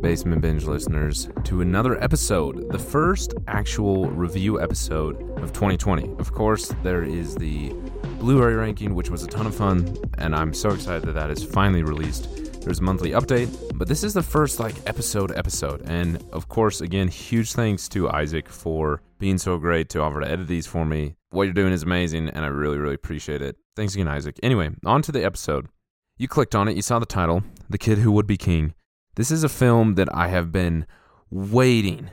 Basement Binge listeners, to another episode, the first actual review episode of 2020. Of course, there is the Blu-ray ranking, which was a ton of fun, and I'm so excited that is finally released. There's a monthly update, but this is the first, episode, and of course, again, huge thanks to Isaac for being so great to offer to edit these for me. What you're doing is amazing, and I really, really appreciate it. Thanks again, Isaac. Anyway, on to the episode. You clicked on it, you saw the title, The Kid Who Would Be King. This is a film that I have been waiting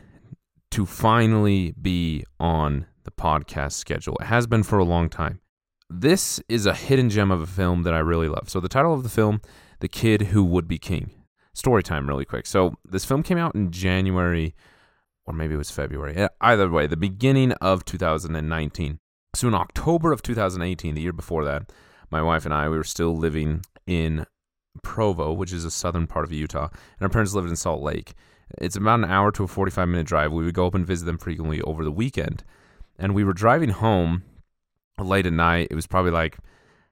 to finally be on the podcast schedule. It has been for a long time. This is a hidden gem of a film that I really love. So the title of the film, The Kid Who Would Be King. Story time really quick. So this film came out in January, or maybe it was February. Either way, the beginning of 2019. So in October of 2018, the year before that, my wife and I, we were still living in Provo, which is a southern part of Utah, and our parents lived in Salt Lake. It's about an hour to a 45-minute drive. We would go up and visit them frequently over the weekend, and we were driving home late at night. It was probably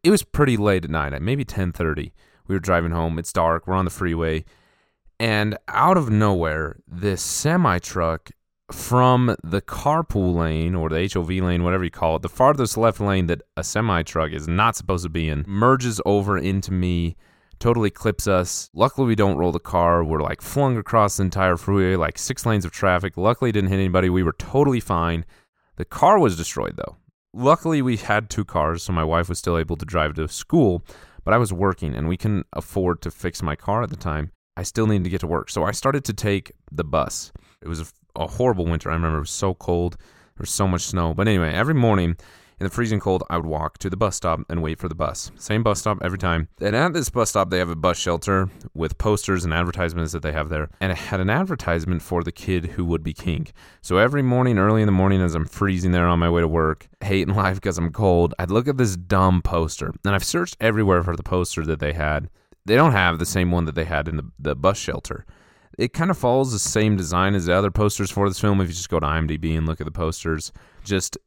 it was pretty late at night, maybe 10:30. We were driving home. It's dark. We're on the freeway, and out of nowhere, this semi-truck from the carpool lane or the HOV lane, whatever you call it, the farthest left lane that a semi-truck is not supposed to be in, merges over into me, totally clips us. Luckily, we don't roll the car. We're flung across the entire freeway, 6 lanes of traffic. Luckily, didn't hit anybody. We were totally fine. The car was destroyed, though. Luckily, we had 2 cars, so my wife was still able to drive to school, but I was working, and we couldn't afford to fix my car at the time. I still needed to get to work, so I started to take the bus. It was a horrible winter. I remember it was so cold. There was so much snow. But anyway, every morning in the freezing cold, I would walk to the bus stop and wait for the bus. Same bus stop every time. And at this bus stop, they have a bus shelter with posters and advertisements that they have there. And it had an advertisement for The Kid Who Would Be King. So every morning, early in the morning, as I'm freezing there on my way to work, hating life because I'm cold, I'd look at this dumb poster. And I've searched everywhere for the poster that they had. They don't have the same one that they had in the bus shelter. It kind of follows the same design as the other posters for this film. If you just go to IMDb and look at the posters, just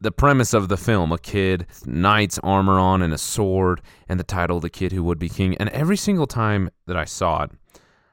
the premise of the film, a kid, knight's armor on and a sword, and the title, The Kid Who Would Be King. And every single time that I saw it,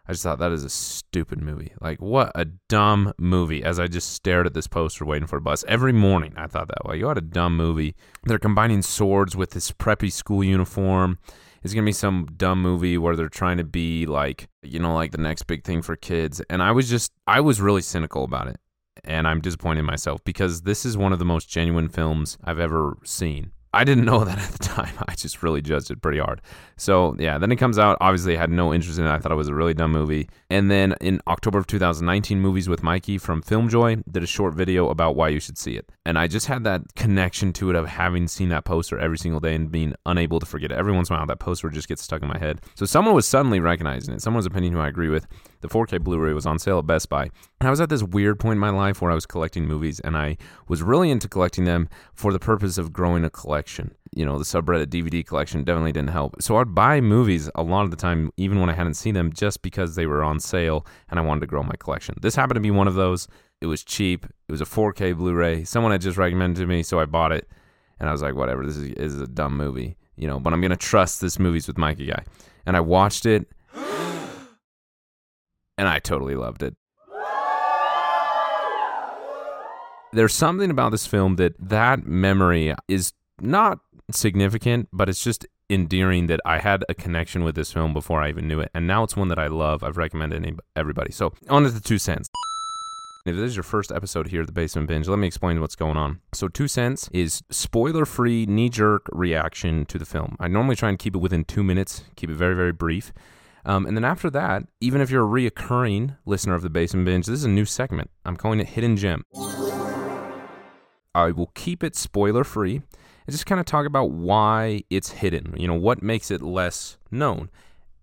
I just thought, that is a stupid movie. What a dumb movie, as I just stared at this poster waiting for a bus. Every morning, I thought that, you had a dumb movie. They're combining swords with this preppy school uniform. It's going to be some dumb movie where they're trying to be the next big thing for kids. And I was really cynical about it. And I'm disappointed in myself because this is one of the most genuine films I've ever seen. I didn't know that at the time. I just really judged it pretty hard. So, yeah, then it comes out. Obviously, I had no interest in it. I thought it was a really dumb movie. And then in October of 2019, Movies with Mikey from FilmJoy did a short video about why you should see it. And I just had that connection to it of having seen that poster every single day and being unable to forget it. Every once in a while, that poster just gets stuck in my head. So someone was suddenly recognizing it. Someone's opinion who I agree with. The 4K Blu-ray was on sale at Best Buy. And I was at this weird point in my life where I was collecting movies, and I was really into collecting them for the purpose of growing a collection. The subreddit DVD collection definitely didn't help. So I'd buy movies a lot of the time, even when I hadn't seen them, just because they were on sale and I wanted to grow my collection. This happened to be one of those. It was cheap. It was a 4K Blu-ray. Someone had just recommended it to me, so I bought it. And I was like, whatever, this is a dumb movie, but I'm going to trust this Movies with Mikey guy. And I watched it, and I totally loved it. There's something about this film that memory is not significant, but it's just endearing that I had a connection with this film before I even knew it. And now it's one that I love. I've recommended everybody. So on to the 2 cents. If this is your first episode here at the Basement Binge, let me explain what's going on. So 2 cents is spoiler-free, knee-jerk reaction to the film. I normally try and keep it within 2 minutes, keep it very, very brief. And then after that, even if you're a reoccurring listener of the Basement Binge, this is a new segment. I'm calling it Hidden Gem. I will keep it spoiler-free and just kind of talk about why it's hidden. You know, what makes it less known.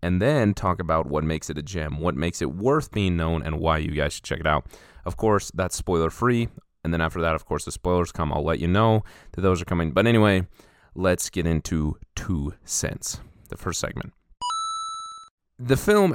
And then talk about what makes it a gem, what makes it worth being known, and why you guys should check it out. Of course, that's spoiler-free. And then after that, of course, the spoilers come. I'll let you know that those are coming. But anyway, let's get into 2 cents, the first segment. The film,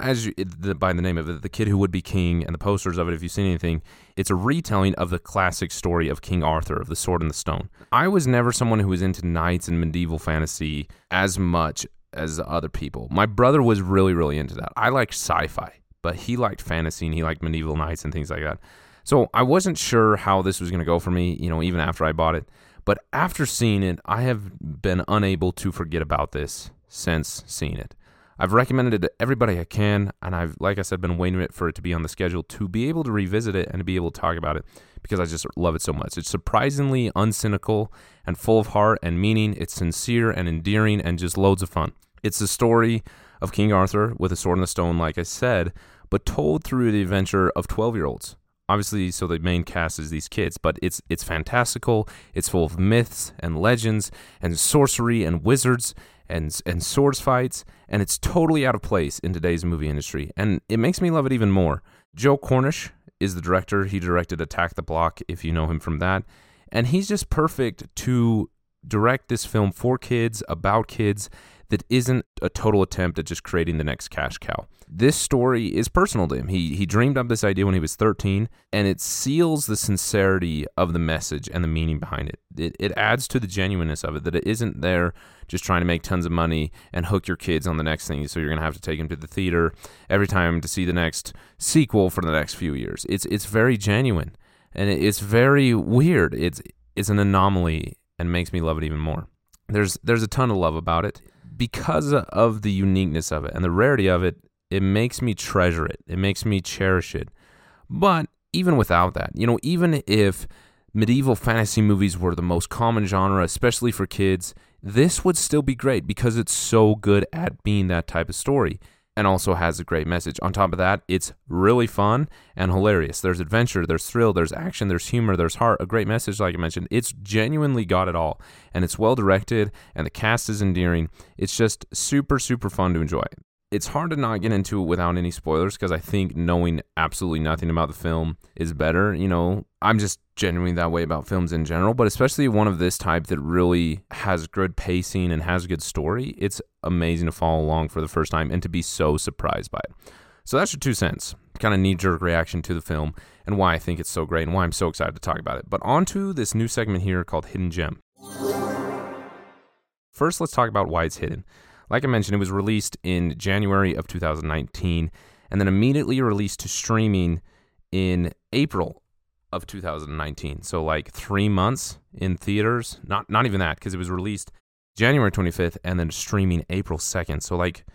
by the name of it, The Kid Who Would Be King, and the posters of it, if you've seen anything, it's a retelling of the classic story of King Arthur, of the Sword in the Stone. I was never someone who was into knights and medieval fantasy as much as other people. My brother was really, really into that. I liked sci-fi, but he liked fantasy and he liked medieval knights and things like that. So I wasn't sure how this was going to go for me, you know, even after I bought it. But after seeing it, I have been unable to forget about this since seeing it. I've recommended it to everybody I can, and I've, like I said, been waiting for it to be on the schedule to be able to revisit it and to be able to talk about it because I just love it so much. It's surprisingly uncynical and full of heart and meaning. It's sincere and endearing and just loads of fun. It's the story of King Arthur with a sword in the stone, like I said, but told through the adventure of 12-year-olds. Obviously, so the main cast is these kids, but it's fantastical. It's full of myths and legends and sorcery and wizards and swords fights, and it's totally out of place in today's movie industry, and it makes me love it even more. Joe Cornish is the director. He directed Attack the Block, if you know him from that, and he's just perfect to direct this film for kids, about kids, that isn't a total attempt at just creating the next cash cow. This story is personal to him. He dreamed up this idea when he was 13, and it seals the sincerity of the message and the meaning behind it. It adds to the genuineness of it, that it isn't there just trying to make tons of money and hook your kids on the next thing, so you're going to have to take them to the theater every time to see the next sequel for the next few years. It's very genuine, and it's very weird. It's an anomaly and makes me love it even more. There's a ton of love about it. Because of the uniqueness of it and the rarity of it, it makes me treasure it. It makes me cherish it. But even without that, you know, even if medieval fantasy movies were the most common genre, especially for kids, this would still be great because it's so good at being that type of story and also has a great message. On top of that, it's really fun and hilarious. There's adventure, there's thrill, there's action, there's humor, there's heart, a great message like I mentioned. It's genuinely got it all, and it's well-directed, and the cast is endearing. It's just super, super fun to enjoy. It's hard to not get into it without any spoilers because I think knowing absolutely nothing about the film is better. You know, I'm just genuinely that way about films in general, but especially one of this type that really has good pacing and has a good story. It's amazing to follow along for the first time and to be so surprised by it. So that's your 2 cents, kind of knee-jerk reaction to the film and why I think it's so great and why I'm so excited to talk about it. But on to this new segment here called Hidden Gem. First, let's talk about why it's hidden. Like I mentioned, it was released in January of 2019 and then immediately released to streaming in April of 2019. So like 3 months in theaters, not even that, because it was released January 25th and then streaming April 2nd. So like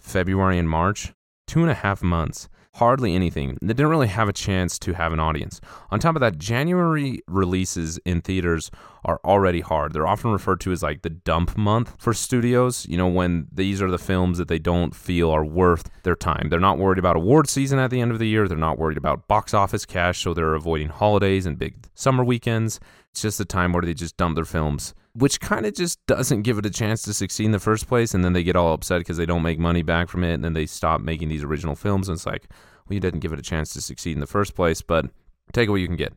February and March, 2.5 months, hardly anything. They didn't really have a chance to have an audience. On top of that, January releases in theaters are already hard. They're often referred to as like the dump month for studios, you know, when these are the films that they don't feel are worth their time. They're not worried about award season at the end of the year. They're not worried about box office cash, so they're avoiding holidays and big summer weekends. It's just the time where they just dump their films, which kind of just doesn't give it a chance to succeed in the first place, and then they get all upset because they don't make money back from it, and then they stop making these original films, and it's like, well, you didn't give it a chance to succeed in the first place, but take what you can get.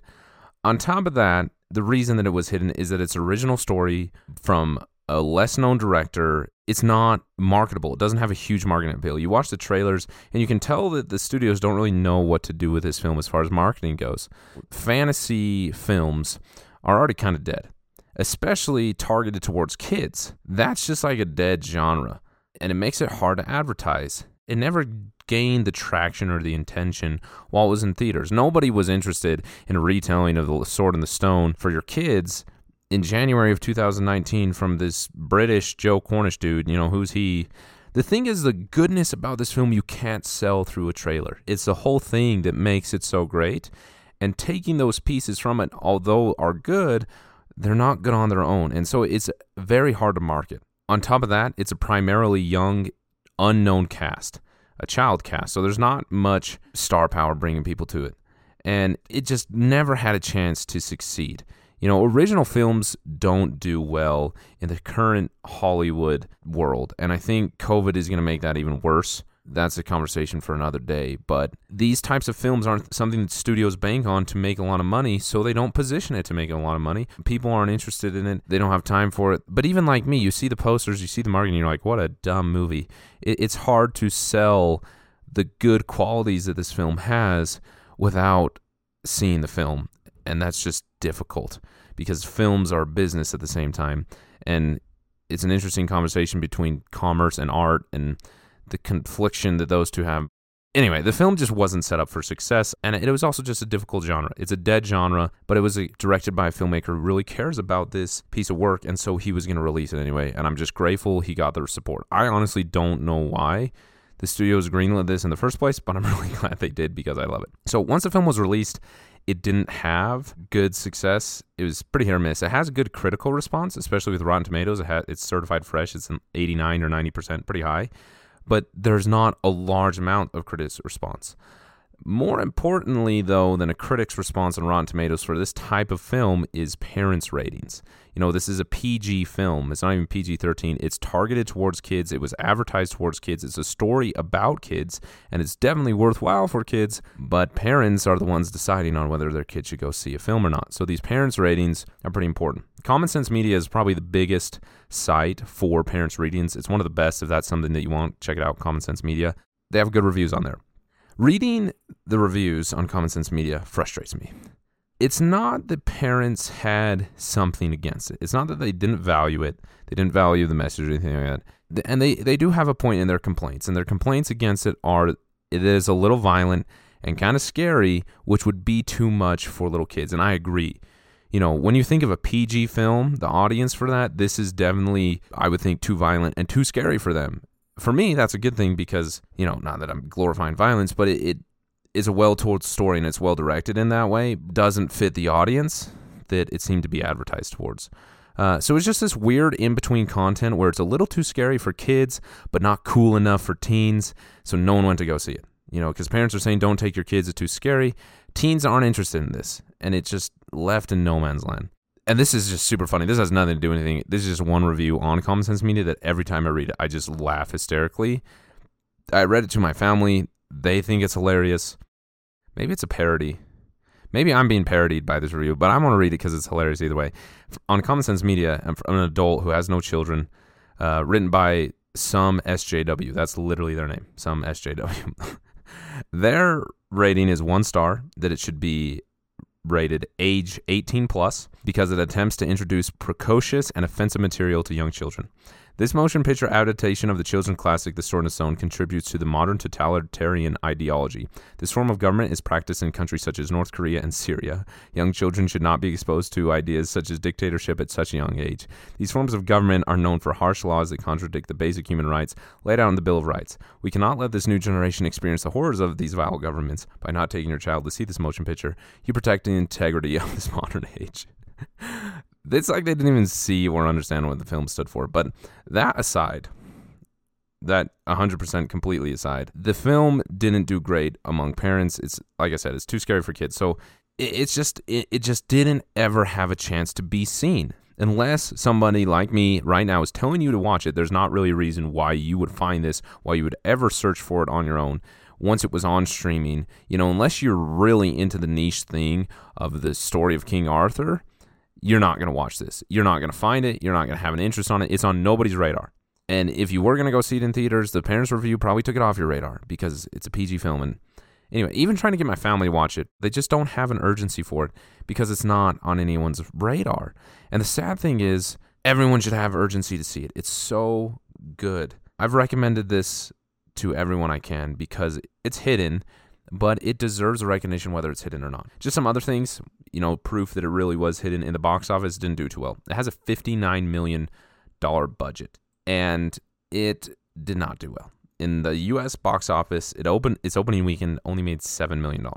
On top of that, the reason that it was hidden is that it's an original story from a less-known director. It's not marketable. It doesn't have a huge marketing appeal. You watch the trailers, and you can tell that the studios don't really know what to do with this film as far as marketing goes. Fantasy films are already kind of dead, especially targeted towards kids. That's just like a dead genre, and it makes it hard to advertise. It never gained the traction or the intention while it was in theaters. Nobody was interested in a retelling of The Sword in the Stone for your kids in January of 2019 from this British Joe Cornish dude. You know, who's he? The thing is, the goodness about this film you can't sell through a trailer. It's the whole thing that makes it so great. and taking those pieces from it, although are good, they're not good on their own. And so it's very hard to market. On top of that, it's a primarily young, unknown cast, a child cast. So there's not much star power bringing people to it. And it just never had a chance to succeed. You know, original films don't do well in the current Hollywood world. And I think COVID is going to make that even worse. That's a conversation for another day. But these types of films aren't something that studios bank on to make a lot of money, so they don't position it to make a lot of money. People aren't interested in it. They don't have time for it. But even like me, you see the posters, you see the marketing, you're like, what a dumb movie. It's hard to sell the good qualities that this film has without seeing the film. And that's just difficult because films are business at the same time. And it's an interesting conversation between commerce and art and the confliction that those two have. Anyway, the film just wasn't set up for success, and it was also just a difficult genre. It's a dead genre, but it was directed by a filmmaker who really cares about this piece of work, and so he was going to release it anyway, and I'm just grateful he got their support. I honestly don't know why the studios greenlit this in the first place, but I'm really glad they did because I love it. So once the film was released, it didn't have good success. It was pretty hit or miss. It has a good critical response, especially with Rotten Tomatoes. It's certified fresh. It's an 89 or 90%, pretty high. But there's not a large amount of critics' response. More importantly, though, than a critic's response on Rotten Tomatoes for this type of film is parents' ratings. You know, this is a PG film. It's not even PG-13. It's targeted towards kids. It was advertised towards kids. It's a story about kids, and it's definitely worthwhile for kids, but parents are the ones deciding on whether their kid should go see a film or not. So these parents' ratings are pretty important. Common Sense Media is probably the biggest site for parents' ratings. It's one of the best. If that's something that you want, check it out, Common Sense Media. They have good reviews on there. Reading the reviews on Common Sense Media frustrates me. It's not that parents had something against it. It's not that they didn't value it. They didn't value the message or anything like that. And they do have a point in their complaints. And their complaints against it are it is a little violent and kind of scary, which would be too much for little kids. And I agree. You know, when you think of a PG film, the audience for that, this is definitely, I would think, too violent and too scary for them. For me, that's a good thing because, you know, not that I'm glorifying violence, but it is a well-told story and it's well-directed in that way. Doesn't fit the audience that it seemed to be advertised towards. So it's just this weird in-between content where it's a little too scary for kids, but not cool enough for teens, so no one went to go see it. You know, because parents are saying, don't take your kids, it's too scary. Teens aren't interested in this, and it's just left in no man's land. And this is just super funny. This has nothing to do with anything. This is just one review on Common Sense Media that every time I read it, I just laugh hysterically. I read it to my family. They think it's hilarious. Maybe it's a parody. Maybe I'm being parodied by this review, but I want to read it because it's hilarious either way. On Common Sense Media, I'm an adult who has no children, written by some SJW. That's literally their name, some SJW. Their rating is 1 star, that it should be rated age 18 plus because it attempts to introduce precocious and offensive material to young children. This motion picture adaptation of the children's classic The Sword in the Stone contributes to the modern totalitarian ideology. This form of government is practiced in countries such as North Korea and Syria. Young children should not be exposed to ideas such as dictatorship at such a young age. These forms of government are known for harsh laws that contradict the basic human rights laid out in the Bill of Rights. We cannot let this new generation experience the horrors of these vile governments. By not taking your child to see this motion picture, you protect the integrity of this modern age. It's like they didn't even see or understand what the film stood for. But that aside, that 100% completely aside, the film didn't do great among parents. It's, like I said, it's too scary for kids. So it just didn't ever have a chance to be seen. Unless somebody like me right now is telling you to watch it, there's not really a reason why you would find this, why you would ever search for it on your own. Once it was on streaming, you know, unless you're really into the niche thing of the story of King Arthur, you're not going to watch this. You're not going to find it. You're not going to have an interest on it. It's on nobody's radar. And if you were going to go see it in theaters, the parents' review probably took it off your radar because it's a PG film. And anyway, even trying to get my family to watch it, they just don't have an urgency for it because it's not on anyone's radar. And the sad thing is, everyone should have urgency to see it. It's so good. I've recommended this to everyone I can because it's hidden, but it deserves a recognition whether it's hidden or not. Just some other things, you know, proof that it really was hidden in the box office, didn't do too well. It has a $59 million budget, and it did not do well. In the U.S. box office, its opening weekend only made $7 million.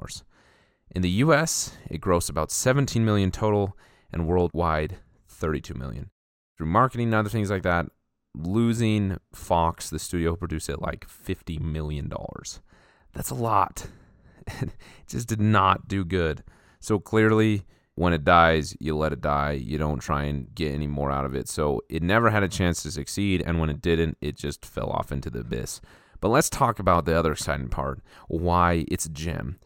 In the U.S., it grossed about $17 million total, and worldwide, $32 million. Through marketing and other things like that, losing Fox, the studio, produced it like $50 million. That's a lot. It just did not do good. So clearly, when it dies, you let it die. You don't try and get any more out of it. So it never had a chance to succeed, and when it didn't, it just fell off into the abyss. But let's talk about the other exciting part, why it's a gem.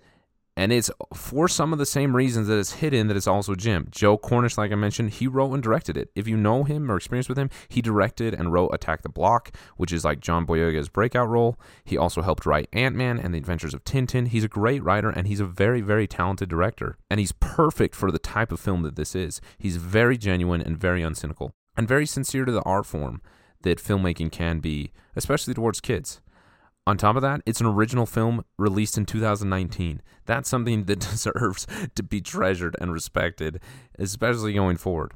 And it's for some of the same reasons that it's hidden that it's also a gem. Joe Cornish, like I mentioned, he wrote and directed it. If you know him or experienced with him, he directed and wrote Attack the Block, which is like John Boyega's breakout role. He also helped write Ant-Man and The Adventures of Tintin. He's a great writer, and he's a very, very talented director. And he's perfect for the type of film that this is. He's very genuine and very uncynical and very sincere to the art form that filmmaking can be, especially towards kids. On top of that, it's an original film released in 2019. That's something that deserves to be treasured and respected, especially going forward.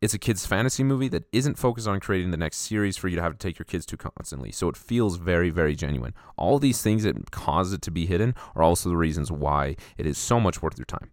It's a kids' fantasy movie that isn't focused on creating the next series for you to have to take your kids to constantly, so it feels very, very genuine. All these things that cause it to be hidden are also the reasons why it is so much worth your time.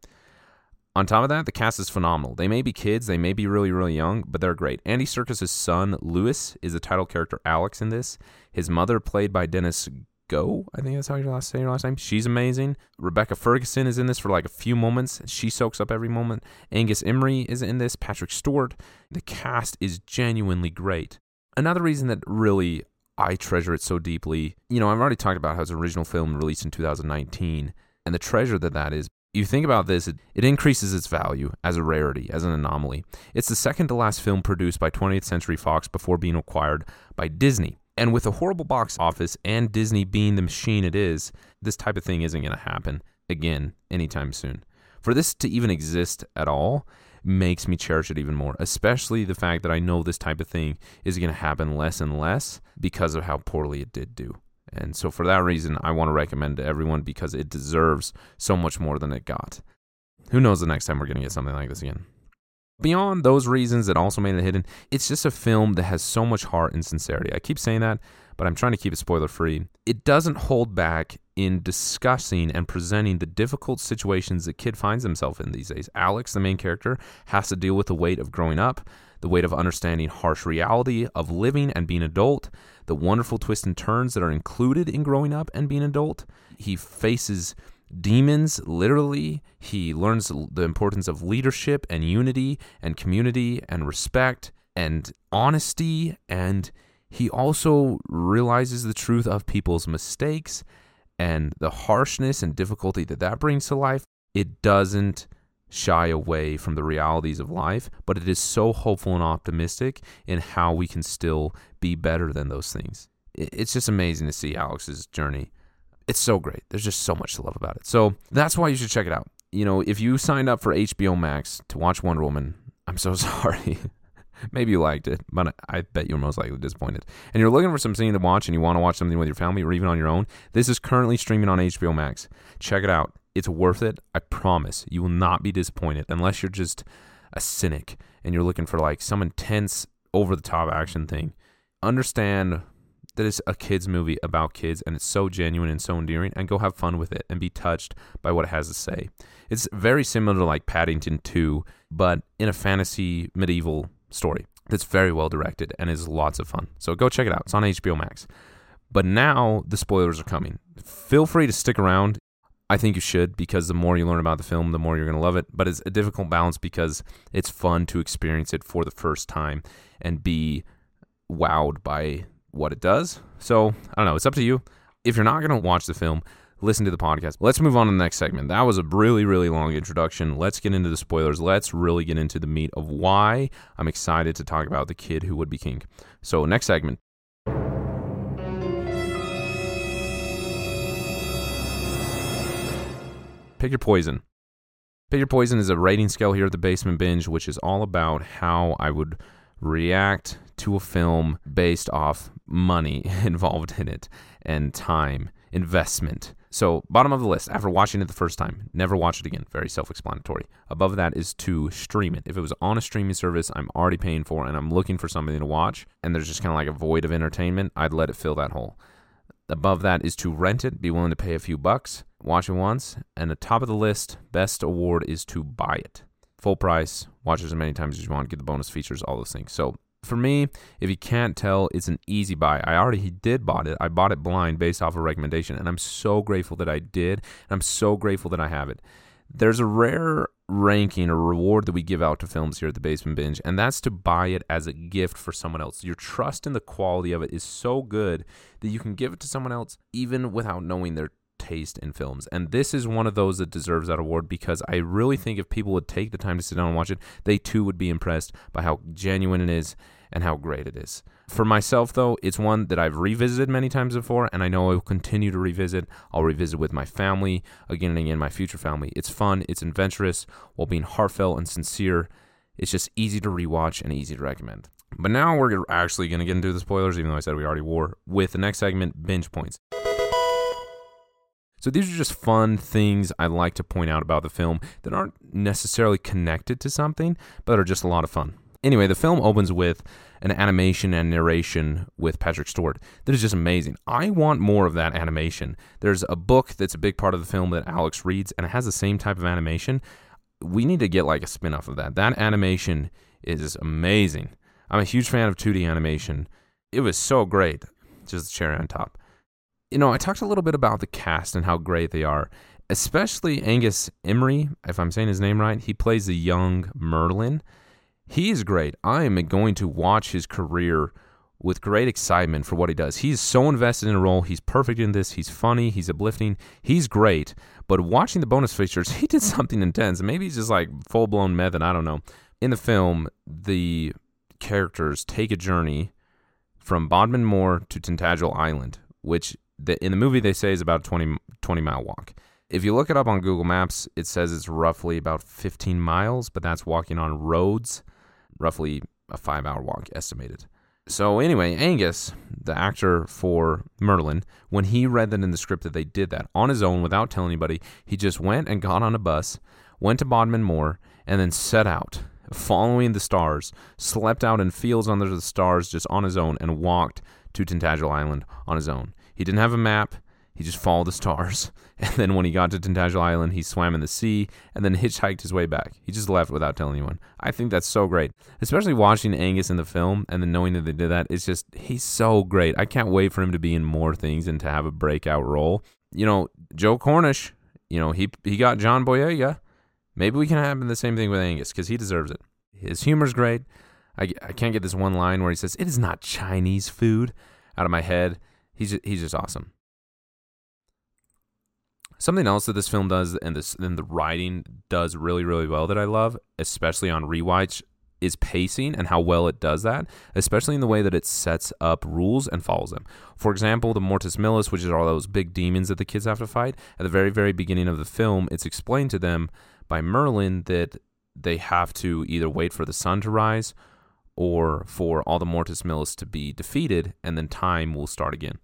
On top of that, the cast is phenomenal. They may be kids, they may be really, really young, but they're great. Andy Serkis' son, Louis, is the title character Alex in this. His mother, played by Dennis Go, I think that's how you say your last name. She's amazing. Rebecca Ferguson is in this for like a few moments. She soaks up every moment. Angus Imrie is in this. Patrick Stewart. The cast is genuinely great. Another reason that really I treasure it so deeply, you know, I've already talked about how it's an original film released in 2019, and the treasure that is. You think about this, it increases its value as a rarity, as an anomaly. It's the second to last film produced by 20th Century Fox before being acquired by Disney. And with a horrible box office and Disney being the machine it is, this type of thing isn't going to happen again anytime soon. For this to even exist at all makes me cherish it even more, especially the fact that I know this type of thing is going to happen less and less because of how poorly it did do. And so for that reason, I want to recommend to everyone because it deserves so much more than it got. Who knows the next time we're going to get something like this again. Beyond those reasons that also made it hidden, it's just a film that has so much heart and sincerity. I keep saying that, but I'm trying to keep it spoiler-free. It doesn't hold back in discussing and presenting the difficult situations that kid finds himself in these days. Alex, the main character, has to deal with the weight of growing up, the weight of understanding harsh reality of living and being adult, the wonderful twists and turns that are included in growing up and being adult. He faces demons, literally. He learns the importance of leadership and unity and community and respect and honesty. And he also realizes the truth of people's mistakes and the harshness and difficulty that brings to life. It doesn't shy away from the realities of life, but it is so hopeful and optimistic in how we can still be better than those things. It's just amazing to see Alex's journey. It's so great. There's just so much to love about it. So that's why you should check it out. You know, if you signed up for HBO Max to watch Wonder Woman, I'm so sorry. Maybe you liked it, but I bet you're most likely disappointed. And you're looking for something to watch and you want to watch something with your family or even on your own, this is currently streaming on HBO Max. Check it out. It's worth it. I promise. You will not be disappointed unless you're just a cynic and you're looking for like some intense over-the-top action thing. Understand that it's a kid's movie about kids and it's so genuine and so endearing, and go have fun with it and be touched by what it has to say. It's very similar to like Paddington 2, but in a fantasy medieval story that's very well directed and is lots of fun. So go check it out. It's on HBO Max. But now the spoilers are coming. Feel free to stick around. I think you should, because the more you learn about the film, the more you're going to love it. But it's a difficult balance because it's fun to experience it for the first time and be wowed by what it does. So, I don't know. It's up to you. If you're not going to watch the film, listen to the podcast. Let's move on to the next segment. That was a really, really long introduction. Let's get into the spoilers. Let's really get into the meat of why I'm excited to talk about The Kid Who Would Be King. So, next segment. Pick your poison. Pick your poison is a rating scale here at the Basement Binge, which is all about how I would react to a film based off money involved in it and time, investment. So bottom of the list, after watching it the first time, never watch it again. Very self-explanatory. Above that is to stream it. If it was on a streaming service I'm already paying for and I'm looking for something to watch and there's just kind of like a void of entertainment, I'd let it fill that hole. Above that is to rent it, be willing to pay a few bucks. watch it once, and the top of the list, best award is to buy it. Full price, watch it as many times as you want, get the bonus features, all those things. So for me, if you can't tell, it's an easy buy. I already did bought it. I bought it blind based off a recommendation, and I'm so grateful that I did, and I'm so grateful that I have it. There's a rare ranking or reward that we give out to films here at the Basement Binge, and that's to buy it as a gift for someone else. Your trust in the quality of it is so good that you can give it to someone else even without knowing their taste in films. And this is one of those that deserves that award, because I really think if people would take the time to sit down and watch it, they too would be impressed by how genuine it is and how great it is. For myself, though, it's one that I've revisited many times before, and I know I will continue to revisit. I'll revisit with my family again and again, my future family. It's fun, it's adventurous, while being heartfelt and sincere. It's just easy to rewatch and easy to recommend. But now we're actually going to get into the spoilers, even though I said we already were, with the next segment, Binge Points. So these are just fun things I like to point out about the film that aren't necessarily connected to something, but are just a lot of fun. Anyway, the film opens with an animation and narration with Patrick Stewart that is just amazing. I want more of that animation. There's a book that's a big part of the film that Alex reads, and it has the same type of animation. We need to get like a spin-off of that. That animation is amazing. I'm a huge fan of 2D animation. It was so great. Just the cherry on top. You know, I talked a little bit about the cast and how great they are, especially Angus Imrie, if I'm saying his name right. He plays the young Merlin. He is great. I am going to watch his career with great excitement for what he does. He's so invested in a role. He's perfect in this. He's funny. He's uplifting. He's great. But watching the bonus features, he did something intense. Maybe he's just like full-blown meth, and I don't know. In the film, the characters take a journey from Bodmin Moor to Tintagel Island, which in the movie they say is about a 20-mile walk. If you look it up on Google Maps, it says it's roughly about 15 miles, but that's walking on roads, roughly a 5-hour walk estimated. So anyway, Angus, the actor for Merlin, when he read that in the script that they did that on his own without telling anybody, he just went and got on a bus, went to Bodmin Moor, and then set out, following the stars, slept out in fields under the stars just on his own, and walked to Tintagel Island on his own. He didn't have a map. He just followed the stars. And then when he got to Tintagel Island, he swam in the sea and then hitchhiked his way back. He just left without telling anyone. I think that's so great. Especially watching Angus in the film and then knowing that they did that. It's just, he's so great. I can't wait for him to be in more things and to have a breakout role. You know, Joe Cornish, you know, he got John Boyega. Maybe we can have the same thing with Angus because he deserves it. His humor's great. I can't get this one line where he says, "It is not Chinese food," out of my head. He's just awesome. Something else that this film does, and the writing does really, really well that I love, especially on rewatch, is pacing and how well it does that, especially in the way that it sets up rules and follows them. For example, the Mortis Millis, which are all those big demons that the kids have to fight, at the very, very beginning of the film, it's explained to them by Merlin that they have to either wait for the sun to rise or for all the Mortis Millis to be defeated, and then time will start again.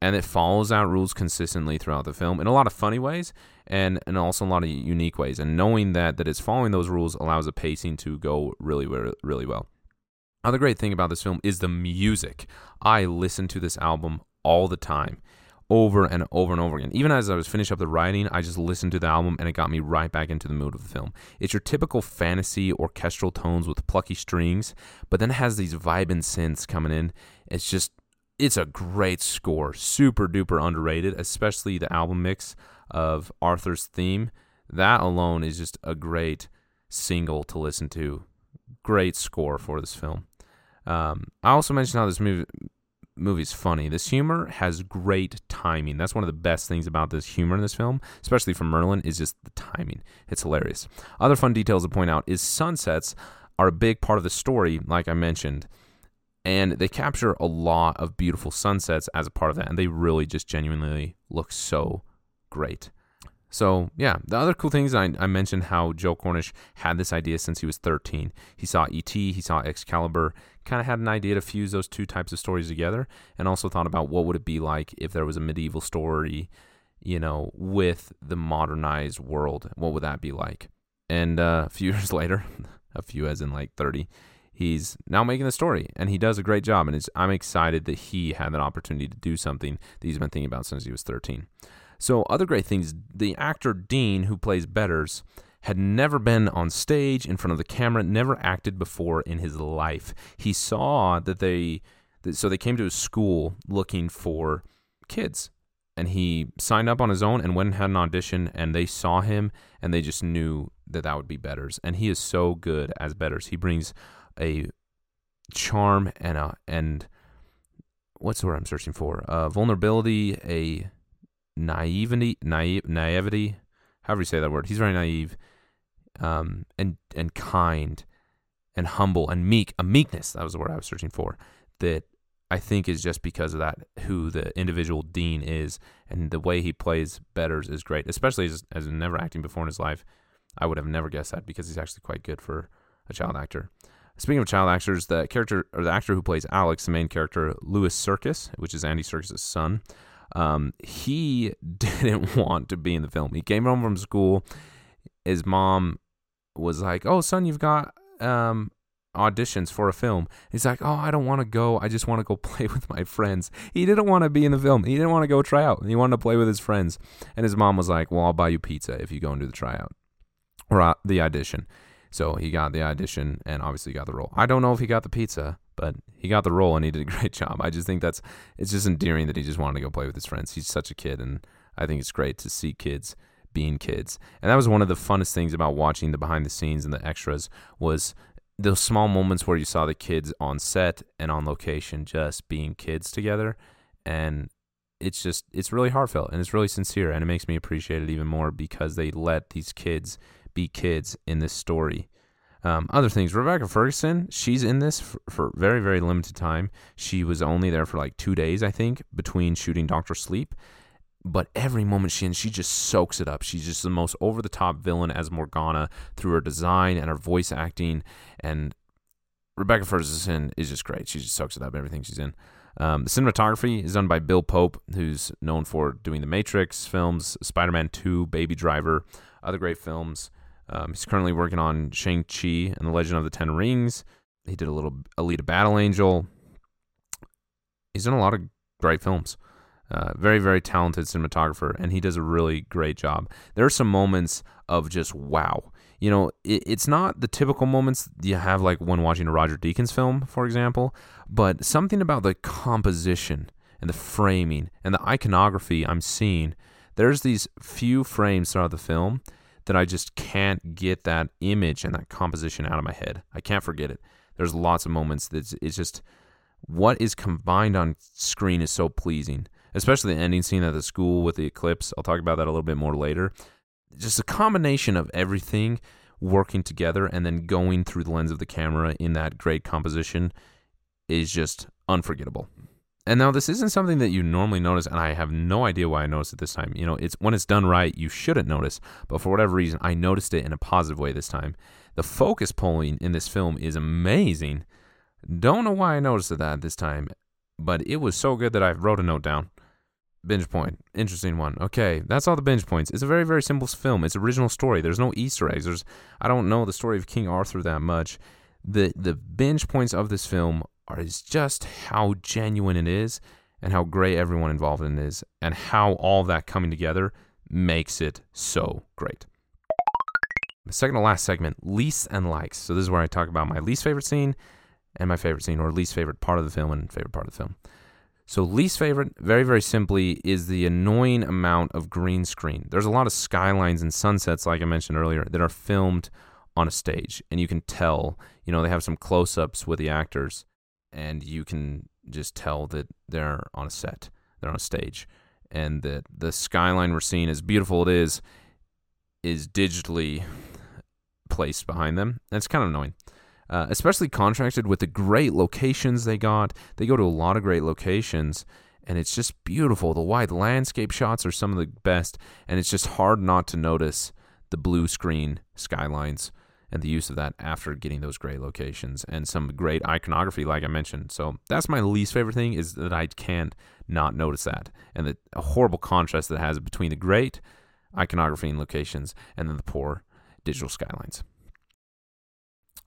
And it follows out rules consistently throughout the film in a lot of funny ways and also a lot of unique ways. And knowing that it's following those rules allows the pacing to go really, really well. Another great thing about this film is the music. I listen to this album all the time, over and over and over again. Even as I was finishing up the writing, I just listened to the album and it got me right back into the mood of the film. It's your typical fantasy orchestral tones with plucky strings, but then it has these vibrant synths coming in. It's a great score, super duper underrated, especially the album mix of Arthur's theme. That alone is just a great single to listen to. Great score for this film. I also mentioned how this movie's funny. This humor has great timing. That's one of the best things about this humor in this film, especially for Merlin, is just the timing. It's hilarious. Other fun details to point out is sunsets are a big part of the story, like I mentioned. And they capture a lot of beautiful sunsets as a part of that. And they really just genuinely look so great. So, yeah. The other cool things, I mentioned how Joe Cornish had this idea since he was 13. He saw E.T., he saw Excalibur, kind of had an idea to fuse those two types of stories together. And also thought about what would it be like if there was a medieval story, you know, with the modernized world. What would that be like? And a few years later, a few as in like 30, he's now making the story, and he does a great job, and I'm excited that he had an opportunity to do something that he's been thinking about since he was 13. So other great things, the actor Dean, who plays Betters, had never been on stage in front of the camera, never acted before in his life. He saw that they came to his school looking for kids, and he signed up on his own and went and had an audition, and they saw him, and they just knew that would be Betters. And he is so good as Betters. He brings a charm and what's the word I'm searching for? Vulnerability, a naivety, however you say that word. He's very naive, and kind, and humble, and meek. A meekness, that was the word I was searching for, that I think is just because of that, who the individual Dean is, and the way he plays Betters is great, especially as never acting before in his life. I would have never guessed that, because he's actually quite good for a child actor. Speaking of child actors, the actor who plays Alex, the main character, Louis Serkis, which is Andy Serkis' son, he didn't want to be in the film. He came home from school. His mom was like, "Oh, son, you've got auditions for a film." He's like, "Oh, I don't want to go. I just want to go play with my friends." He didn't want to be in the film. He didn't want to go try out. He wanted to play with his friends. And his mom was like, "Well, I'll buy you pizza if you go and do the tryout or the audition." So he got the audition and obviously got the role. I don't know if he got the pizza, but he got the role and he did a great job. I just think it's just endearing that he just wanted to go play with his friends. He's such a kid, and I think it's great to see kids being kids. And that was one of the funnest things about watching the behind the scenes and the extras, was those small moments where you saw the kids on set and on location just being kids together. And it's really heartfelt, and it's really sincere, and it makes me appreciate it even more because they let these kids be kids in this story. Other things, Rebecca Ferguson, she's in this for very, very limited time. She was only there for like 2 days, I think, between shooting Dr. Sleep. But every moment she just soaks it up. She's just the most over-the-top villain as Morgana through her design and her voice acting. And Rebecca Ferguson is just great. She just soaks it up, everything she's in. The cinematography is done by Bill Pope, who's known for doing the Matrix films, Spider-Man 2, Baby Driver, other great films. He's currently working on Shang-Chi and the Legend of the Ten Rings. He did a little Alita Battle Angel. He's done a lot of great films. Very, very talented cinematographer, and he does a really great job. There are some moments of just wow. You know, it's not the typical moments you have like when watching a Roger Deakins film, for example, but something about the composition and the framing and the iconography I'm seeing. There's these few frames throughout the film that I just can't get that image and that composition out of my head. I can't forget it. There's lots of moments that it's just what is combined on screen is so pleasing, especially the ending scene at the school with the eclipse. I'll talk about that a little bit more later. Just a combination of everything working together and then going through the lens of the camera in that great composition is just unforgettable. And now this isn't something that you normally notice, and I have no idea why I noticed it this time. You know, it's when it's done right, you shouldn't notice, but for whatever reason, I noticed it in a positive way this time. The focus pulling in this film is amazing. Don't know why I noticed that this time, but it was so good that I wrote a note down. Binge point. Interesting one. Okay, that's all the binge points. It's a very, very simple film. It's original story. There's no Easter eggs. I don't know the story of King Arthur that much. The binge points of this film is just how genuine it is and how great everyone involved in it is and how all that coming together makes it so great. The second to last segment, least and likes. So this is where I talk about my least favorite scene and my favorite scene, or least favorite part of the film and favorite part of the film. So least favorite, very, very simply, is the annoying amount of green screen. There's a lot of skylines and sunsets, like I mentioned earlier, that are filmed on a stage. And you can tell, you know, they have some close-ups with the actors, and you can just tell that they're on a set, they're on a stage. And that the skyline we're seeing, as beautiful it is digitally placed behind them. That's kind of annoying. Especially contrasted with the great locations they got. They go to a lot of great locations, and it's just beautiful. The wide landscape shots are some of the best, and it's just hard not to notice the blue screen skylines and the use of that after getting those great locations and some great iconography, like I mentioned. So that's my least favorite thing, is that I can't not notice that, and the horrible contrast that it has between the great iconography and locations and then the poor digital skylines.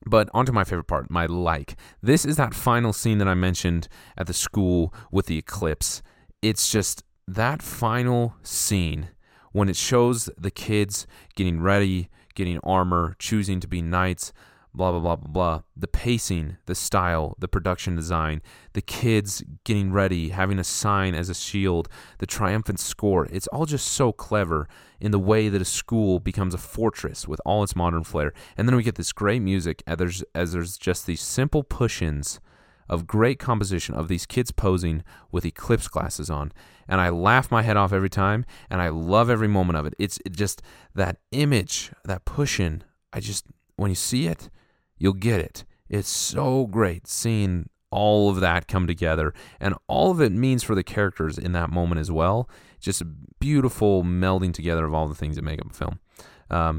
But onto my favorite part, my like. This is that final scene that I mentioned at the school with the eclipse. It's just that final scene when it shows the kids getting ready, getting armor, choosing to be knights, blah, blah, blah, blah, blah. The pacing, the style, the production design, the kids getting ready, having a sign as a shield, the triumphant score. It's all just so clever in the way that a school becomes a fortress with all its modern flair. And then we get this great music as there's just these simple push-ins of great composition of these kids posing with eclipse glasses on. And I laugh my head off every time, and I love every moment of it. It's just that image, that push-in, when you see it, you'll get it. It's so great seeing all of that come together, and all of it means for the characters in that moment as well. Just a beautiful melding together of all the things that make up a film.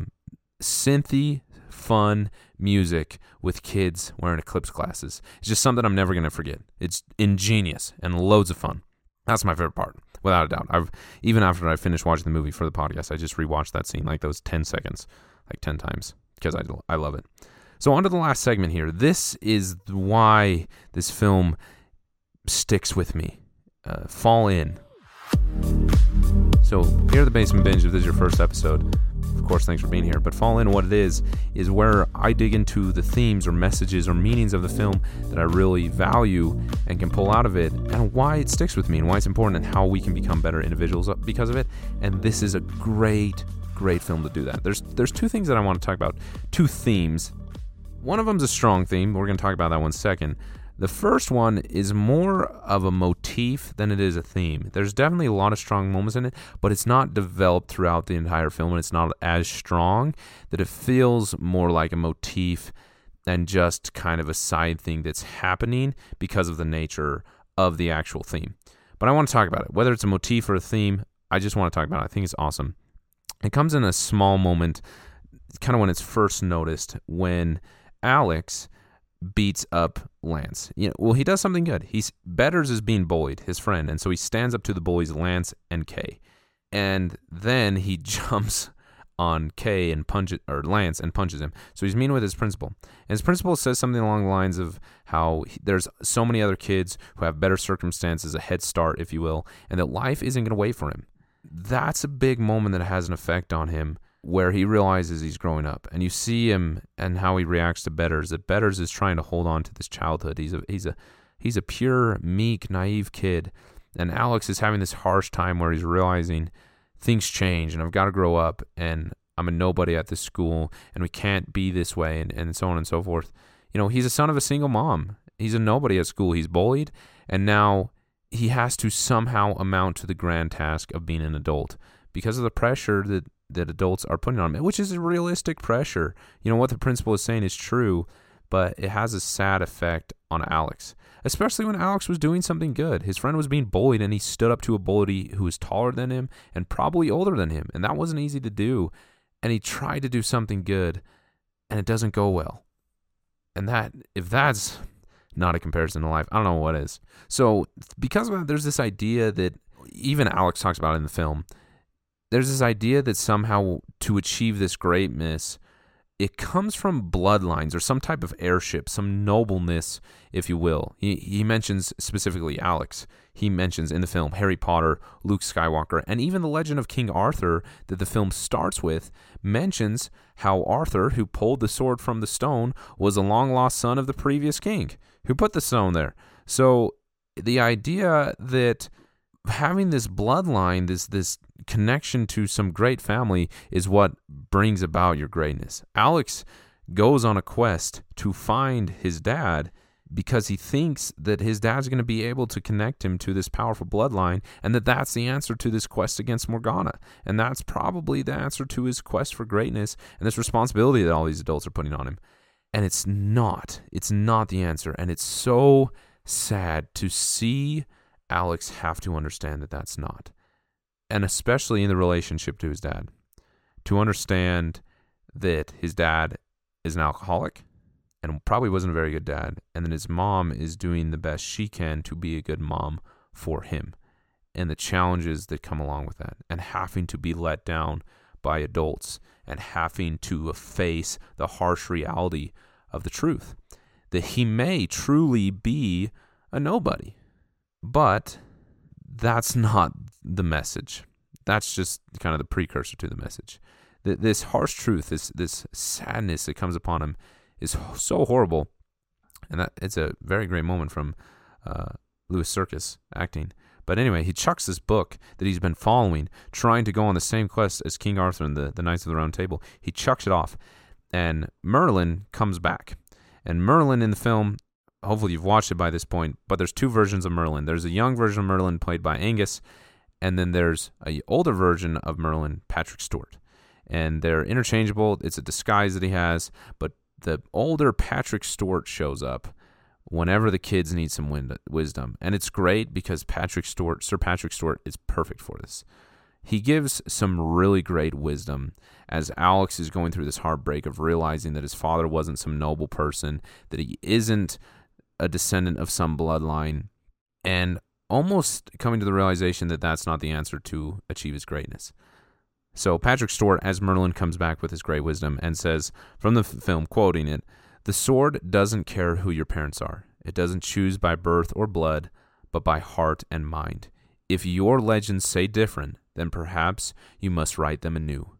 Synthy, fun music with kids wearing eclipse glasses. It's just something I'm never going to forget. It's ingenious and loads of fun. That's my favorite part, without a doubt. Even after I finished watching the movie for the podcast, I just rewatched that scene, like those 10 seconds, like 10 times, because I love it. So on to the last segment here. This is why this film sticks with me. Fall in. So here at the Basement Binge, if this is your first episode, of course, thanks for being here. But Fall In, what it is where I dig into the themes or messages or meanings of the film that I really value and can pull out of it, and why it sticks with me and why it's important and how we can become better individuals because of it. And this is a great film to do that. There's two things that I want to talk about, two themes. One of them's a strong theme. We're going to talk about that one second. The first one is more of a motif than it is a theme. There's definitely a lot of strong moments in it, but it's not developed throughout the entire film, and it's not as strong, that it feels more like a motif than just kind of a side thing that's happening because of the nature of the actual theme. But I want to talk about it. Whether it's a motif or a theme, I just want to talk about it. I think it's awesome. It comes in a small moment, kind of when it's first noticed, when Alex beats up Lance. He does something good. Betters is being bullied, his friend, and so he stands up to the bullies, Lance and Kay. And then he jumps on Kay and Lance and punches him. So he's mean with his principal. And his principal says something along the lines of how there's so many other kids who have better circumstances, a head start, if you will, and that life isn't going to wait for him. That's a big moment that has an effect on him, where he realizes he's growing up, and you see him and how he reacts to Betters. That Betters is trying to hold on to this childhood. He's a pure, meek, naive kid, and Alex is having this harsh time where he's realizing things change, and I've got to grow up, and I'm a nobody at this school, and we can't be this way, and so on and so forth. He's a son of a single mom. He's a nobody at school. He's bullied, and now he has to somehow amount to the grand task of being an adult because of the pressure that adults are putting on him, which is a realistic pressure. What the principal is saying is true, but it has a sad effect on Alex, especially when Alex was doing something good. His friend was being bullied, and he stood up to a bully who was taller than him and probably older than him, and that wasn't easy to do. And he tried to do something good, and it doesn't go well. And that, if that's not a comparison to life, I don't know what is. So because of that, there's this idea that even Alex talks about in the film. There's this idea that somehow to achieve this greatness, it comes from bloodlines or some type of heirship, some nobleness, if you will. He mentions specifically Alex. He mentions in the film Harry Potter, Luke Skywalker, and even the legend of King Arthur that the film starts with mentions how Arthur, who pulled the sword from the stone, was a long-lost son of the previous king who put the stone there. So the idea that having this bloodline, this connection to some great family is what brings about your greatness. Alex goes on a quest to find his dad because he thinks that his dad's going to be able to connect him to this powerful bloodline, and that's the answer to this quest against Morgana. And that's probably the answer to his quest for greatness and this responsibility that all these adults are putting on him. And it's not the answer. And it's so sad to see Alex have to understand that that's not. And especially in the relationship to his dad, to understand that his dad is an alcoholic and probably wasn't a very good dad, and that his mom is doing the best she can to be a good mom for him, and the challenges that come along with that, and having to be let down by adults, and having to face the harsh reality of the truth, that he may truly be a nobody, but that's not the message. That's just kind of the precursor to the message. This harsh truth, this sadness that comes upon him is so horrible. And that it's a very great moment from Louis Serkis acting. But anyway, he chucks this book that he's been following, trying to go on the same quest as King Arthur and the Knights of the Round Table. He chucks it off, and Merlin comes back. And Merlin in the film, hopefully you've watched it by this point, but there's two versions of Merlin. There's a young version of Merlin played by Angus, and then there's an older version of Merlin, Patrick Stewart. And they're interchangeable. It's a disguise that he has, but the older Patrick Stewart shows up whenever the kids need some wisdom. And it's great because Sir Patrick Stewart is perfect for this. He gives some really great wisdom as Alex is going through this heartbreak of realizing that his father wasn't some noble person, that he isn't a descendant of some bloodline, and almost coming to the realization that that's not the answer to achieve his greatness. So Patrick Stewart, as Merlin, comes back with his great wisdom and says, from the film, quoting it, "The sword doesn't care who your parents are. It doesn't choose by birth or blood, but by heart and mind. If your legends say different, then perhaps you must write them anew.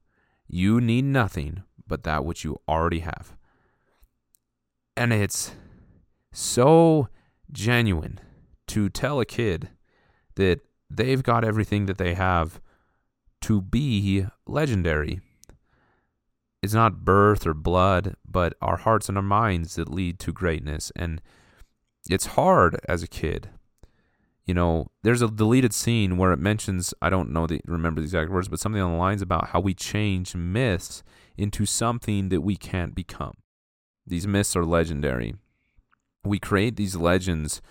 You need nothing but that which you already have." And it's so genuine to tell a kid that they've got everything that they have to be legendary. It's not birth or blood, but our hearts and our minds that lead to greatness. And it's hard as a kid. You know, there's a deleted scene where it mentions, I don't know remember the exact words, but something on the lines about how we change myths into something that we can't become. These myths are legendary. We create these legends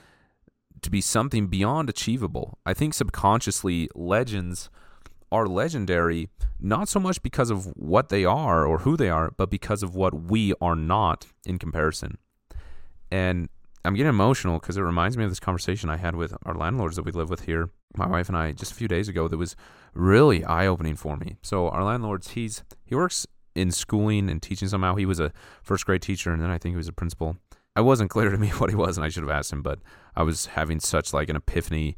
to be something beyond achievable. I think subconsciously legends are legendary, not so much because of what they are or who they are, but because of what we are not in comparison. And I'm getting emotional because it reminds me of this conversation I had with our landlords that we live with here, my wife and I, just a few days ago, that was really eye-opening for me. So our landlords, he works in schooling and teaching somehow. He was a first-grade teacher, and then I think he was a principal. It wasn't clear to me what he was, and I should have asked him, but I was having such like an epiphany,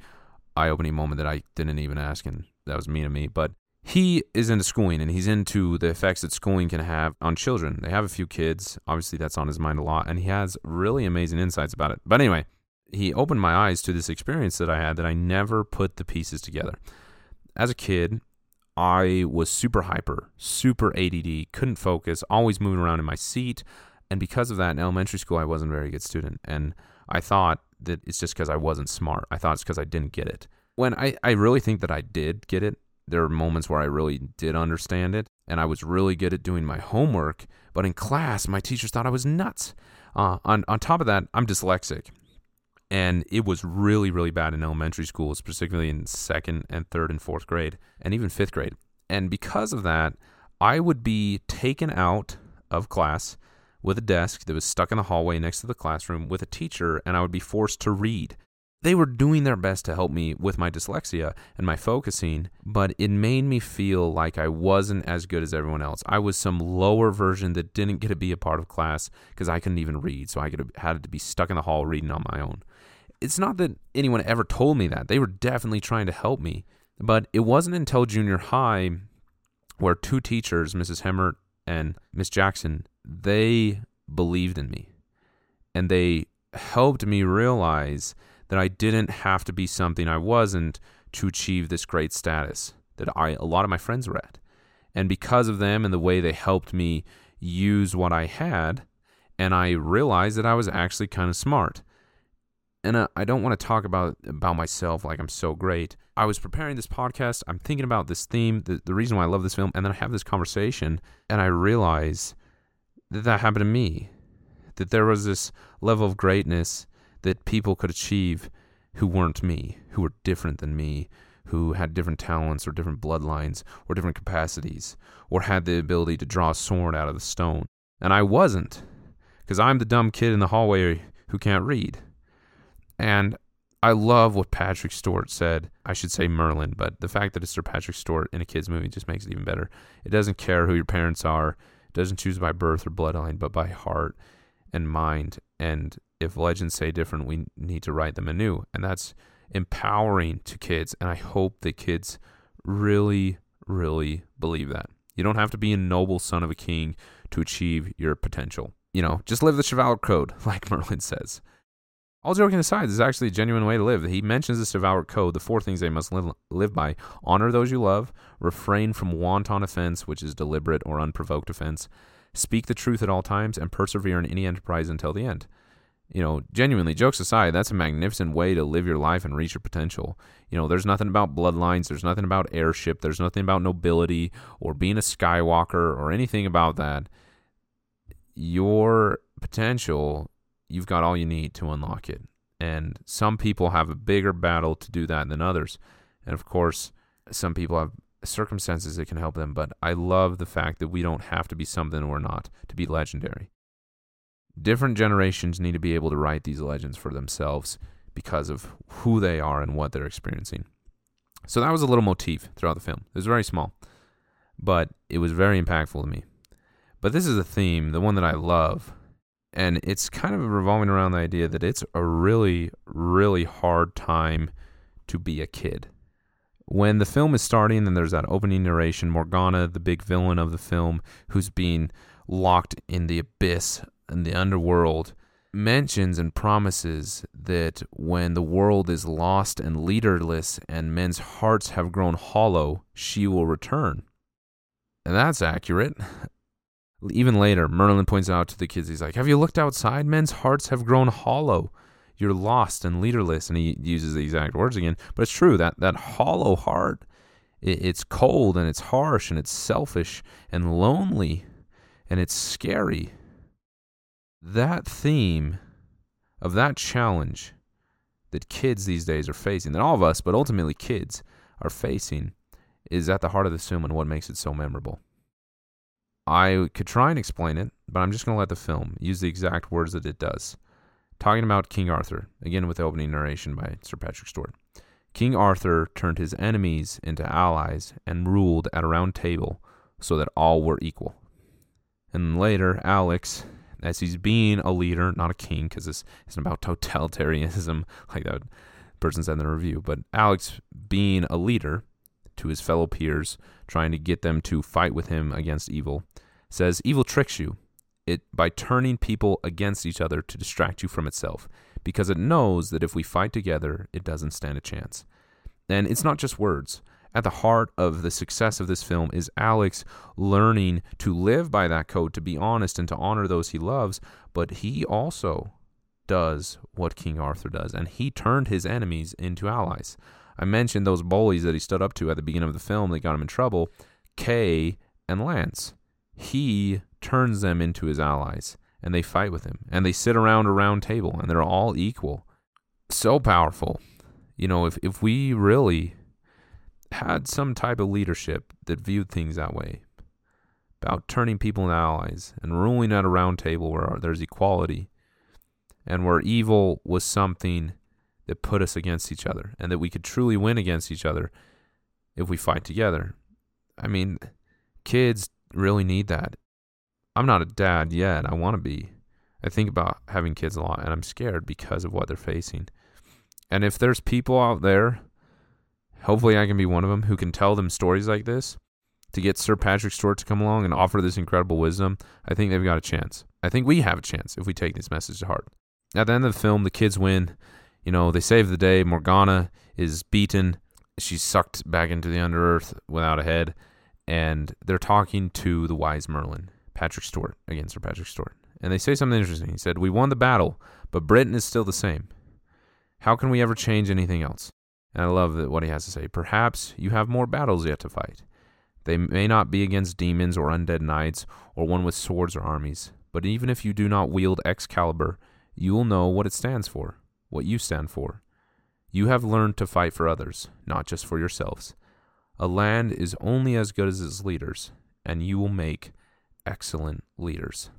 eye-opening moment that I didn't even ask, and that was mean of me. But he is into schooling, and he's into the effects that schooling can have on children. They have a few kids. Obviously, that's on his mind a lot, and he has really amazing insights about it. But anyway, he opened my eyes to this experience that I had that I never put the pieces together. As a kid, I was super hyper, super ADD, couldn't focus, always moving around in my seat. And because of that, in elementary school, I wasn't a very good student. And I thought that it's just because I wasn't smart. I thought it's because I didn't get it. When I really think that I did get it. There are moments where I really did understand it, and I was really good at doing my homework, but in class, my teachers thought I was nuts. On top of that, I'm dyslexic, and it was really, really bad in elementary school, particularly in 2nd and 3rd and 4th grade, and even 5th grade. And because of that, I would be taken out of class with a desk that was stuck in the hallway next to the classroom with a teacher, and I would be forced to read. They were doing their best to help me with my dyslexia and my focusing, but it made me feel like I wasn't as good as everyone else. I was some lower version that didn't get to be a part of class because I couldn't even read, so I had to be stuck in the hall reading on my own. It's not that anyone ever told me that. They were definitely trying to help me, but it wasn't until junior high where two teachers, Mrs. Hemmert and Miss Jackson, they believed in me, and they helped me realize that I didn't have to be something I wasn't to achieve this great status that a lot of my friends were at. And because of them and the way they helped me use what I had, and I realized that I was actually kind of smart. And I don't want to talk about myself like I'm so great. I was preparing this podcast. I'm thinking about this theme, the reason why I love this film, and then I have this conversation, and I realize that happened to me, that there was this level of greatness that people could achieve who weren't me, who were different than me, who had different talents or different bloodlines or different capacities or had the ability to draw a sword out of the stone. And I wasn't, because I'm the dumb kid in the hallway who can't read. And I love what Patrick Stewart said. I should say Merlin, but the fact that it's Sir Patrick Stewart in a kid's movie just makes it even better. It doesn't care who your parents are. It doesn't choose by birth or bloodline, but by heart and mind. And if legends say different, we need to write them anew. And that's empowering to kids, and I hope that kids really, really believe that. You don't have to be a noble son of a king to achieve your potential. You know, just live the chivalric code, like Merlin says. All joking aside, this is actually a genuine way to live. He mentions the chivalric code, the 4 things they must live by. Honor those you love, refrain from wanton offense, which is deliberate or unprovoked offense, speak the truth at all times, and persevere in any enterprise until the end. You know, genuinely, jokes aside, that's a magnificent way to live your life and reach your potential. You know, there's nothing about bloodlines, there's nothing about heirship, there's nothing about nobility or being a Skywalker or anything about that. Your potential, you've got all you need to unlock it. And some people have a bigger battle to do that than others. And of course, some people have circumstances that can help them, but I love the fact that we don't have to be something we're not to be legendary. Different generations need to be able to write these legends for themselves because of who they are and what they're experiencing. So that was a little motif throughout the film. It was very small, but it was very impactful to me. But this is a theme, the one that I love, and it's kind of revolving around the idea that it's a really, really hard time to be a kid. When the film is starting and there's that opening narration, Morgana, the big villain of the film, who's being locked in the abyss in the underworld, mentions and promises that when the world is lost and leaderless and men's hearts have grown hollow, she will return. And that's accurate. Even later, Merlin points out to the kids, he's like, have you looked outside? Men's hearts have grown hollow. You're lost and leaderless. And he uses the exact words again. But it's true, that hollow heart, it's cold and it's harsh and it's selfish and lonely and it's scary. That theme of that challenge that kids these days are facing, that all of us, but ultimately kids, are facing, is at the heart of this film and what makes it so memorable. I could try and explain it, but I'm just going to let the film use the exact words that it does. Talking about King Arthur, again with the opening narration by Sir Patrick Stewart. King Arthur turned his enemies into allies and ruled at a round table so that all were equal. And later, Alex, as he's being a leader, not a king, because this isn't about totalitarianism like that person said in the review, but Alex being a leader to his fellow peers, trying to get them to fight with him against evil, says, evil tricks you it by turning people against each other to distract you from itself, because it knows that if we fight together, it doesn't stand a chance. And it's not just words. At the heart of the success of this film is Alex learning to live by that code, to be honest and to honor those he loves, but he also does what King Arthur does, and he turned his enemies into allies. I mentioned those bullies that he stood up to at the beginning of the film that got him in trouble, Kay and Lance. He turns them into his allies, and they fight with him, and they sit around a round table, and they're all equal. So powerful. You know, if we really had some type of leadership that viewed things that way, about turning people into allies and ruling at a round table where there's equality and where evil was something that put us against each other and that we could truly win against each other if we fight together. I mean, kids really need that. I'm not a dad yet. I want to be. I think about having kids a lot, and I'm scared because of what they're facing. And if there's people out there, hopefully I can be one of them, who can tell them stories like this, to get Sir Patrick Stewart to come along and offer this incredible wisdom. I think they've got a chance. I think we have a chance if we take this message to heart. At the end of the film, the kids win. You know, they save the day. Morgana is beaten. She's sucked back into the underearth without a head. And they're talking to the wise Merlin, Patrick Stewart, again, Sir Patrick Stewart. And they say something interesting. He said, we won the battle, but Britain is still the same. How can we ever change anything else? And I love that what he has to say. Perhaps you have more battles yet to fight. They may not be against demons or undead knights or one with swords or armies, but even if you do not wield Excalibur, you will know what it stands for, what you stand for. You have learned to fight for others, not just for yourselves. A land is only as good as its leaders, and you will make excellent leaders.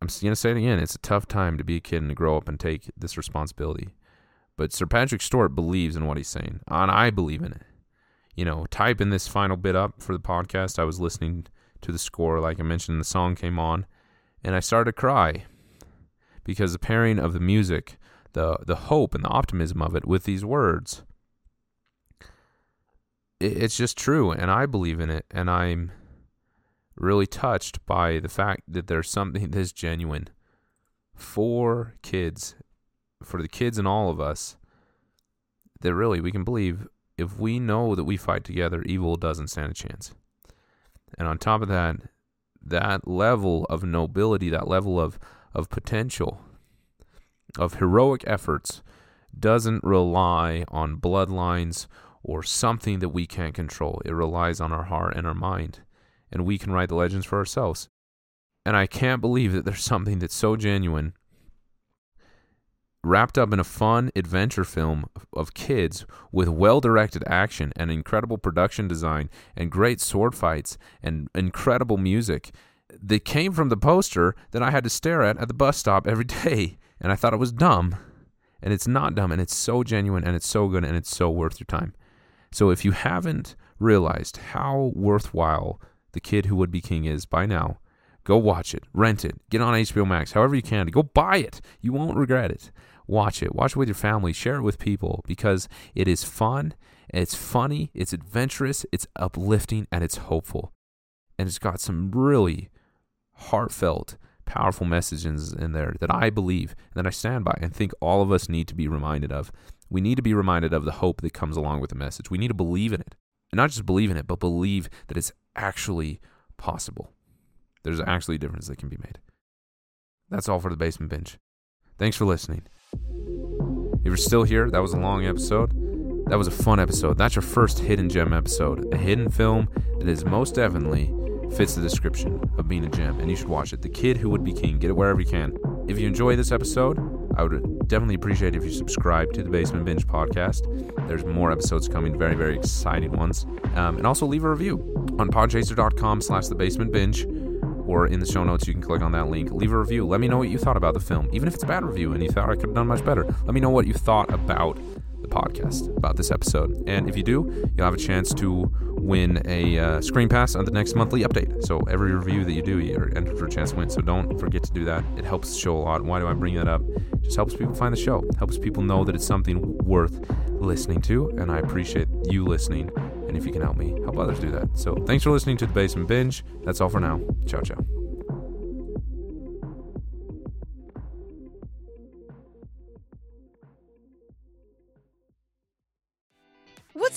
I'm going to say it again. It's a tough time to be a kid and to grow up and take this responsibility. But Sir Patrick Stewart believes in what he's saying, and I believe in it. You know, typing this final bit up for the podcast, I was listening to the score, like I mentioned, the song came on, and I started to cry because the pairing of the music, the hope and the optimism of it with these words. It's just true, and I believe in it, and I'm really touched by the fact that there's something that's genuine for kids, for the kids and all of us, that really we can believe if we know that we fight together, evil doesn't stand a chance. And on top of that, that level of nobility, that level of potential, of heroic efforts, doesn't rely on bloodlines or something that we can't control. It relies on our heart and our mind, and we can write the legends for ourselves. And I can't believe that there's something that's so genuine wrapped up in a fun adventure film of kids with well-directed action and incredible production design and great sword fights and incredible music that came from the poster that I had to stare at the bus stop every day. And I thought it was dumb. And it's not dumb, and it's so genuine, and it's so good, and it's so worth your time. So if you haven't realized how worthwhile The Kid Who Would Be King is by now, go watch it, rent it, get on HBO Max, however you can. Go buy it. You won't regret it. Watch it. Watch it with your family. Share it with people, because it is fun, it's funny, it's adventurous, it's uplifting, and it's hopeful. And it's got some really heartfelt, powerful messages in there that I believe, that I stand by, and think all of us need to be reminded of. We need to be reminded of the hope that comes along with the message. We need to believe in it. And not just believe in it, but believe that it's actually possible. There's actually a difference that can be made. That's all for the Basement Binge. Thanks for listening. If you're still here, that was a long episode. That was a fun episode. That's your first hidden gem episode. A hidden film that is most definitely fits the description of being a gem, and you should watch it. The Kid Who Would Be King. Get it wherever you can. If you enjoy this episode, I would definitely appreciate it if you subscribe to the Basement Binge podcast. There's more episodes coming, very, very exciting ones. And also leave a review on podchaser.com/thebasementbinge. Or in the show notes, you can click on that link. Leave a review. Let me know what you thought about the film. Even if it's a bad review and you thought I could have done much better, let me know what you thought about the podcast, about this episode. And if you do, you'll have a chance to win a screen pass on the next monthly update. So every review that you do, you're entered for a chance to win. So don't forget to do that. It helps the show a lot. Why do I bring that up? It just helps people find the show. It helps people know that it's something worth listening to. And I appreciate you listening. And if you can help me, help others do that. So thanks for listening to The Basement Binge. That's all for now. Ciao, ciao. What's